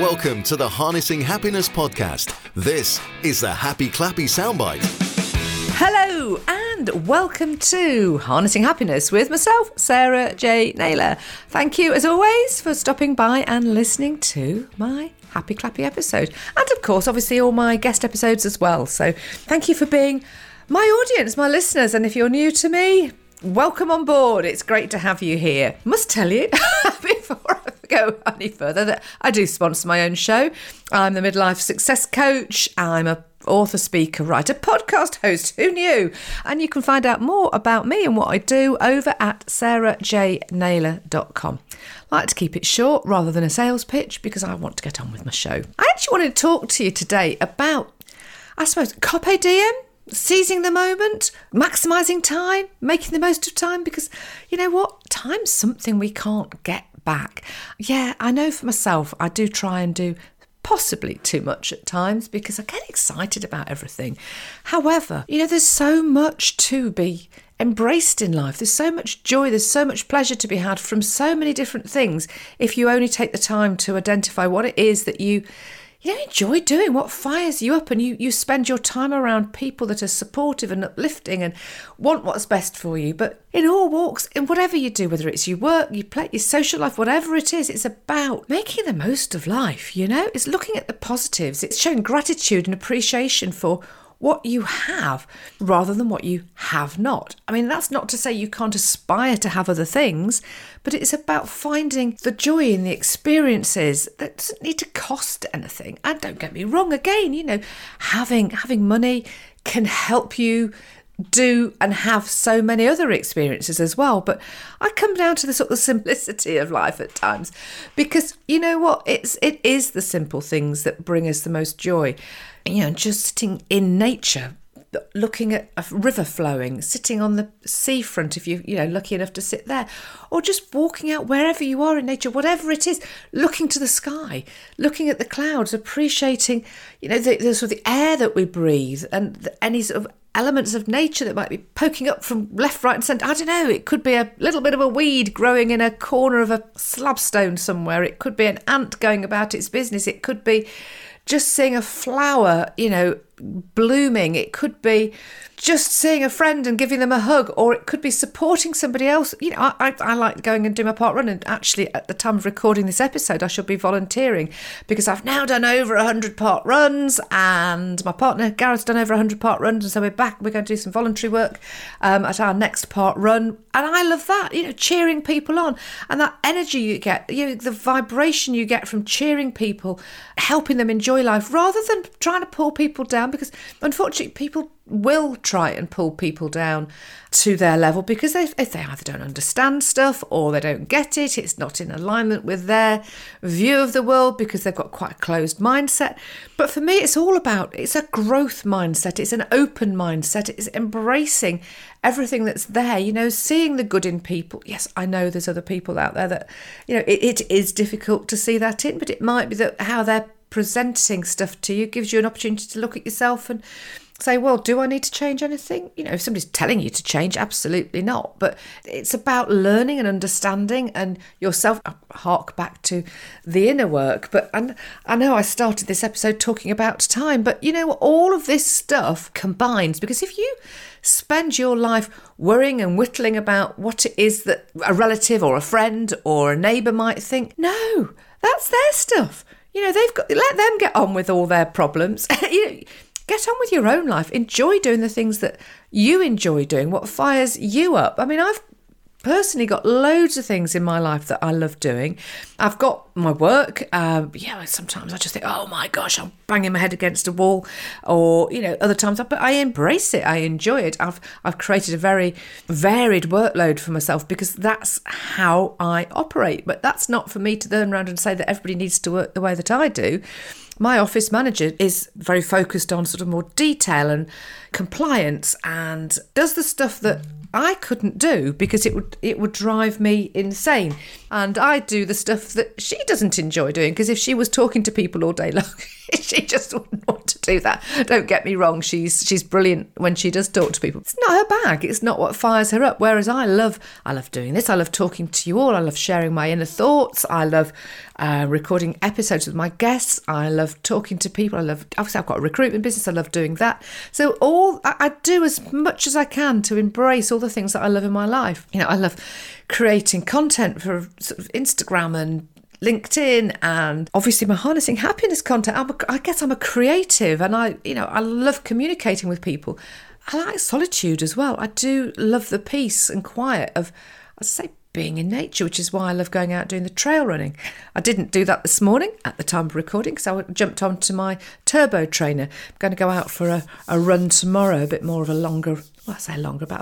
Welcome to the Harnessing Happiness podcast. This is the Happy Clappy Soundbite. Hello and welcome to Harnessing Happiness with myself, Sarah J. Naylor. Thank you as always for stopping by and listening to my Happy Clappy episode. And of course, obviously all my guest episodes as well. So thank you for being my audience, my listeners. And if you're new to me, welcome on board. It's great to have you here. Must tell you before I go any further that I do sponsor my own show. I'm the Midlife Success Coach. I'm an author, speaker, writer, podcast host. Who knew? And you can find out more about me and what I do over at sarahjnaylor.com. I like to keep it short rather than a sales pitch because I want to get on with my show. I actually wanted to talk to you today about, I suppose, carpe diem. Seizing the moment, maximising time, making the most of time, because you know what? Time's something we can't get back. Yeah, I know for myself, I do try and do possibly too much at times because I get excited about everything. However, you know, there's so much to be embraced in life. There's so much joy. There's so much pleasure to be had from so many different things. If you only take the time to identify what it is that you enjoy doing, what fires you up, and you spend your time around people that are supportive and uplifting and want what's best for you. But in all walks, in whatever you do, whether it's your work, your play, your social life, whatever it is, it's about making the most of life, you know? It's looking at the positives. It's showing gratitude and appreciation for what you have rather than what you have not. I mean, that's not to say you can't aspire to have other things, but it's about finding the joy in the experiences that doesn't need to cost anything. And don't get me wrong, again, you know, having money can help you do and have so many other experiences as well. But I come down to the sort of simplicity of life at times, because you know what? It is the simple things that bring us the most joy. You know, just sitting in nature, looking at a river flowing, sitting on the seafront if you're lucky enough to sit there, or just walking out wherever you are in nature, whatever it is, looking to the sky, looking at the clouds, appreciating, you know, the sort of the air that we breathe and any sort of elements of nature that might be poking up from left, right and centre. I don't know, it could be a little bit of a weed growing in a corner of a slabstone somewhere. It could be an ant going about its business. It could be just seeing a flower, you know, blooming. It could be just seeing a friend and giving them a hug, or it could be supporting somebody else. You know, I like going and doing my park run, and actually at the time of recording this episode, I should be volunteering because I've now done over 100 park runs, and my partner Gareth's done over 100 park runs, and so we're back. We're going to do some voluntary work at our next park run, and I love that. You know, cheering people on, and that energy you get, you know, the vibration you get from cheering people, helping them enjoy life, rather than trying to pull people down, because unfortunately people will try and pull people down to their level because if they either don't understand stuff or they don't get it, it's not in alignment with their view of the world because they've got quite a closed mindset. But for me, it's all about, it's a growth mindset. It's an open mindset. It's embracing everything that's there, you know, seeing the good in people. Yes, I know there's other people out there that, you know, it is difficult to see that in, but it might be that how they're presenting stuff to you gives you an opportunity to look at yourself and say, well, do I need to change anything? You know, if somebody's telling you to change, absolutely not. But it's about learning and understanding and yourself. I hark back to the inner work. But and I know I started this episode talking about time, but you know, all of this stuff combines, because if you spend your life worrying and whittling about what it is that a relative or a friend or a neighbour might think, no, that's their stuff. You know, they've got, let them get on with all their problems. You know, get on with your own life. Enjoy doing the things that you enjoy doing, what fires you up. I mean, I've personally got loads of things in my life that I love doing. I've got my work. Sometimes I just think, oh my gosh, I'm banging my head against a wall. Or, you know, other times, but I embrace it. I enjoy it. I've created a very varied workload for myself because that's how I operate. But that's not for me to turn around and say that everybody needs to work the way that I do. My office manager is very focused on sort of more detail and compliance and does the stuff that I couldn't do because it would drive me insane. And I do the stuff that she doesn't enjoy doing, because if she was talking to people all day long, she just wouldn't want to do that. Don't get me wrong, she's brilliant when she does talk to people. It's not her bag. It's not what fires her up. Whereas I love doing this. I love talking to you all. I love sharing my inner thoughts. I love recording episodes with my guests. I love talking to people. I love, obviously I've got a recruitment business. I love doing that. So I do as much as I can to embrace all the things that I love in my life. You know, I love creating content for sort of Instagram and LinkedIn, and obviously my Harnessing Happiness content. I guess I'm a creative, and I love communicating with people. I like solitude as well. I do love the peace and quiet of, I'd say, being in nature, which is why I love going out doing the trail running. I didn't do that this morning at the time of recording because I jumped onto my turbo trainer. I'm going to go out for a run tomorrow, a bit more of a longer, about a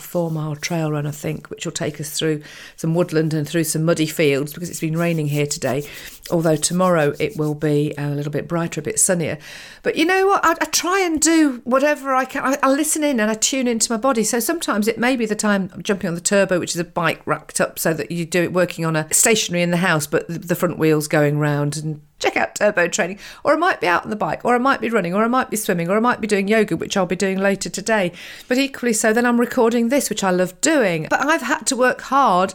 4-mile trail run, I think, which will take us through some woodland and through some muddy fields because it's been raining here today. Although tomorrow it will be a little bit brighter, a bit sunnier. But you know what? I try and do whatever I can. I listen in and I tune into my body. So sometimes it may be the time I'm jumping on the turbo, which is a bike racked up so that you do it working on a stationary in the house, but the front wheel's going round, and check out turbo training. Or I might be out on the bike, or I might be running, or I might be swimming, or I might be doing yoga, which I'll be doing later today. But equally so, then I'm recording this, which I love doing. But I've had to work hard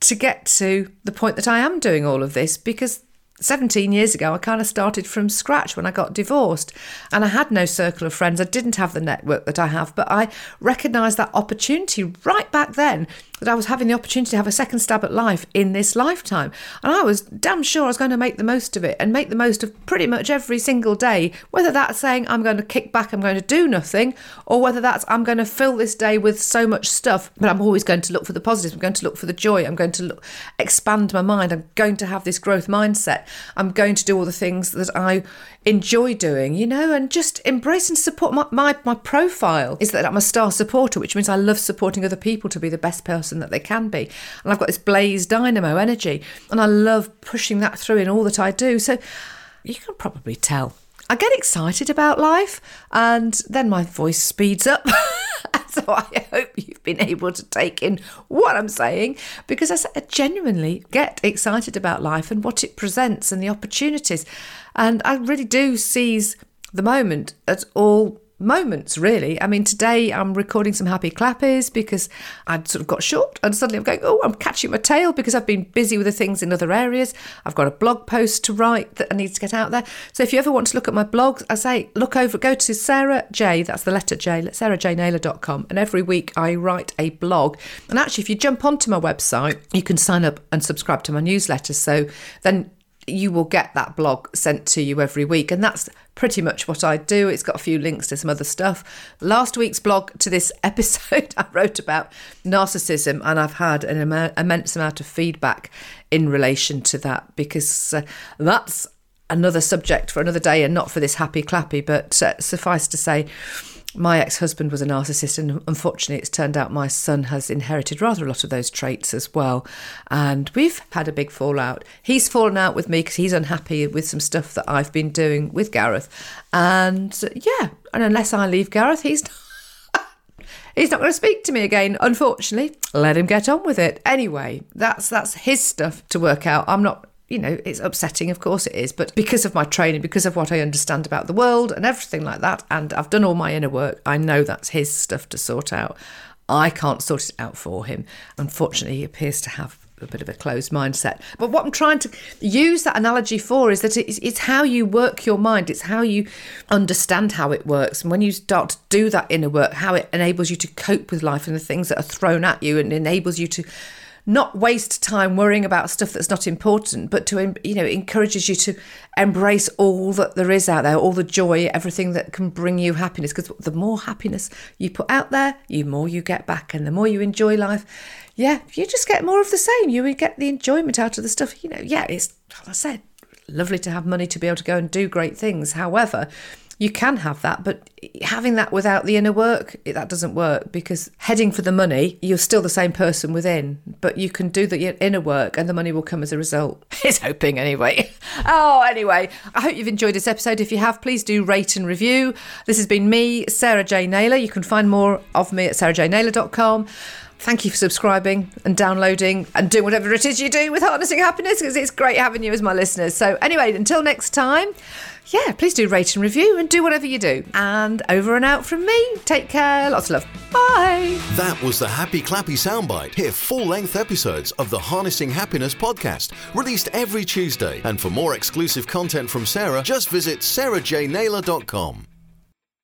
to get to the point that I am doing all of this, because 17 years ago, I kind of started from scratch when I got divorced, and I had no circle of friends. I didn't have the network that I have, but I recognised that opportunity right back then, that I was having the opportunity to have a second stab at life in this lifetime. And I was damn sure I was going to make the most of it and make the most of pretty much every single day, whether that's saying I'm going to kick back, I'm going to do nothing, or whether that's I'm going to fill this day with so much stuff, but I'm always going to look for the positives. I'm going to look for the joy. I'm going to expand my mind. I'm going to have this growth mindset. I'm going to do all the things that I enjoy doing, you know, and just embrace and support. My profile is that I'm a star supporter, which means I love supporting other people to be the best person that they can be. And I've got this blaze dynamo energy, and I love pushing that through in all that I do. So you can probably tell I get excited about life, and then my voice speeds up. So I hope you've been able to take in what I'm saying, because I genuinely get excited about life and what it presents and the opportunities. And I really do seize the moment at all moments, really. I mean, today I'm recording some happy clappies because I'd sort of got short, and suddenly I'm going, oh, I'm catching my tail because I've been busy with the things in other areas. I've got a blog post to write that I need to get out there. So if you ever want to look at my blogs, I say look over, go to Sarah J, that's the letter J, sarahjnaylor.com, and every week I write a blog. And actually, if you jump onto my website, you can sign up and subscribe to my newsletter, so then you will get that blog sent to you every week. And that's pretty much what I do. It's got a few links to some other stuff. Last week's blog to this episode, I wrote about narcissism, and I've had an immense amount of feedback in relation to that, because that's another subject for another day and not for this happy clappy. But suffice to say, my ex-husband was a narcissist, and unfortunately it's turned out my son has inherited rather a lot of those traits as well. And we've had a big fallout. He's fallen out with me because he's unhappy with some stuff that I've been doing with Gareth. And yeah, and unless I leave Gareth, he's not going to speak to me again, unfortunately. Let him get on with it. Anyway, that's his stuff to work out. I'm not... You know, it's upsetting, of course it is, but because of my training, because of what I understand about the world and everything like that, and I've done all my inner work, I know that's his stuff to sort out. I can't sort it out for him. Unfortunately, he appears to have a bit of a closed mindset. But what I'm trying to use that analogy for is that it's how you work your mind. It's how you understand how it works. And when you start to do that inner work, how it enables you to cope with life and the things that are thrown at you, and enables you to not waste time worrying about stuff that's not important, but to, you know, encourages you to embrace all that there is out there, all the joy, everything that can bring you happiness. Because the more happiness you put out there, the more you get back, and the more you enjoy life, yeah, you just get more of the same. You would get the enjoyment out of the stuff, you know. Yeah, it's, as I said, lovely to have money to be able to go and do great things. However, you can have that, but having that without the inner work, that doesn't work, because heading for the money, you're still the same person within, but you can do the inner work and the money will come as a result. It's hoping anyway. Anyway, I hope you've enjoyed this episode. If you have, please do rate and review. This has been me, Sarah J. Naylor. You can find more of me at sarahjnaylor.com. Thank you for subscribing and downloading and doing whatever it is you do with Harnessing Happiness, because it's great having you as my listeners. So anyway, until next time, yeah, please do rate and review and do whatever you do. And over and out from me. Take care. Lots of love. Bye. That was the Happy Clappy Soundbite. Hear full-length episodes of the Harnessing Happiness podcast, released every Tuesday. And for more exclusive content from Sarah, just visit sarahjnaylor.com.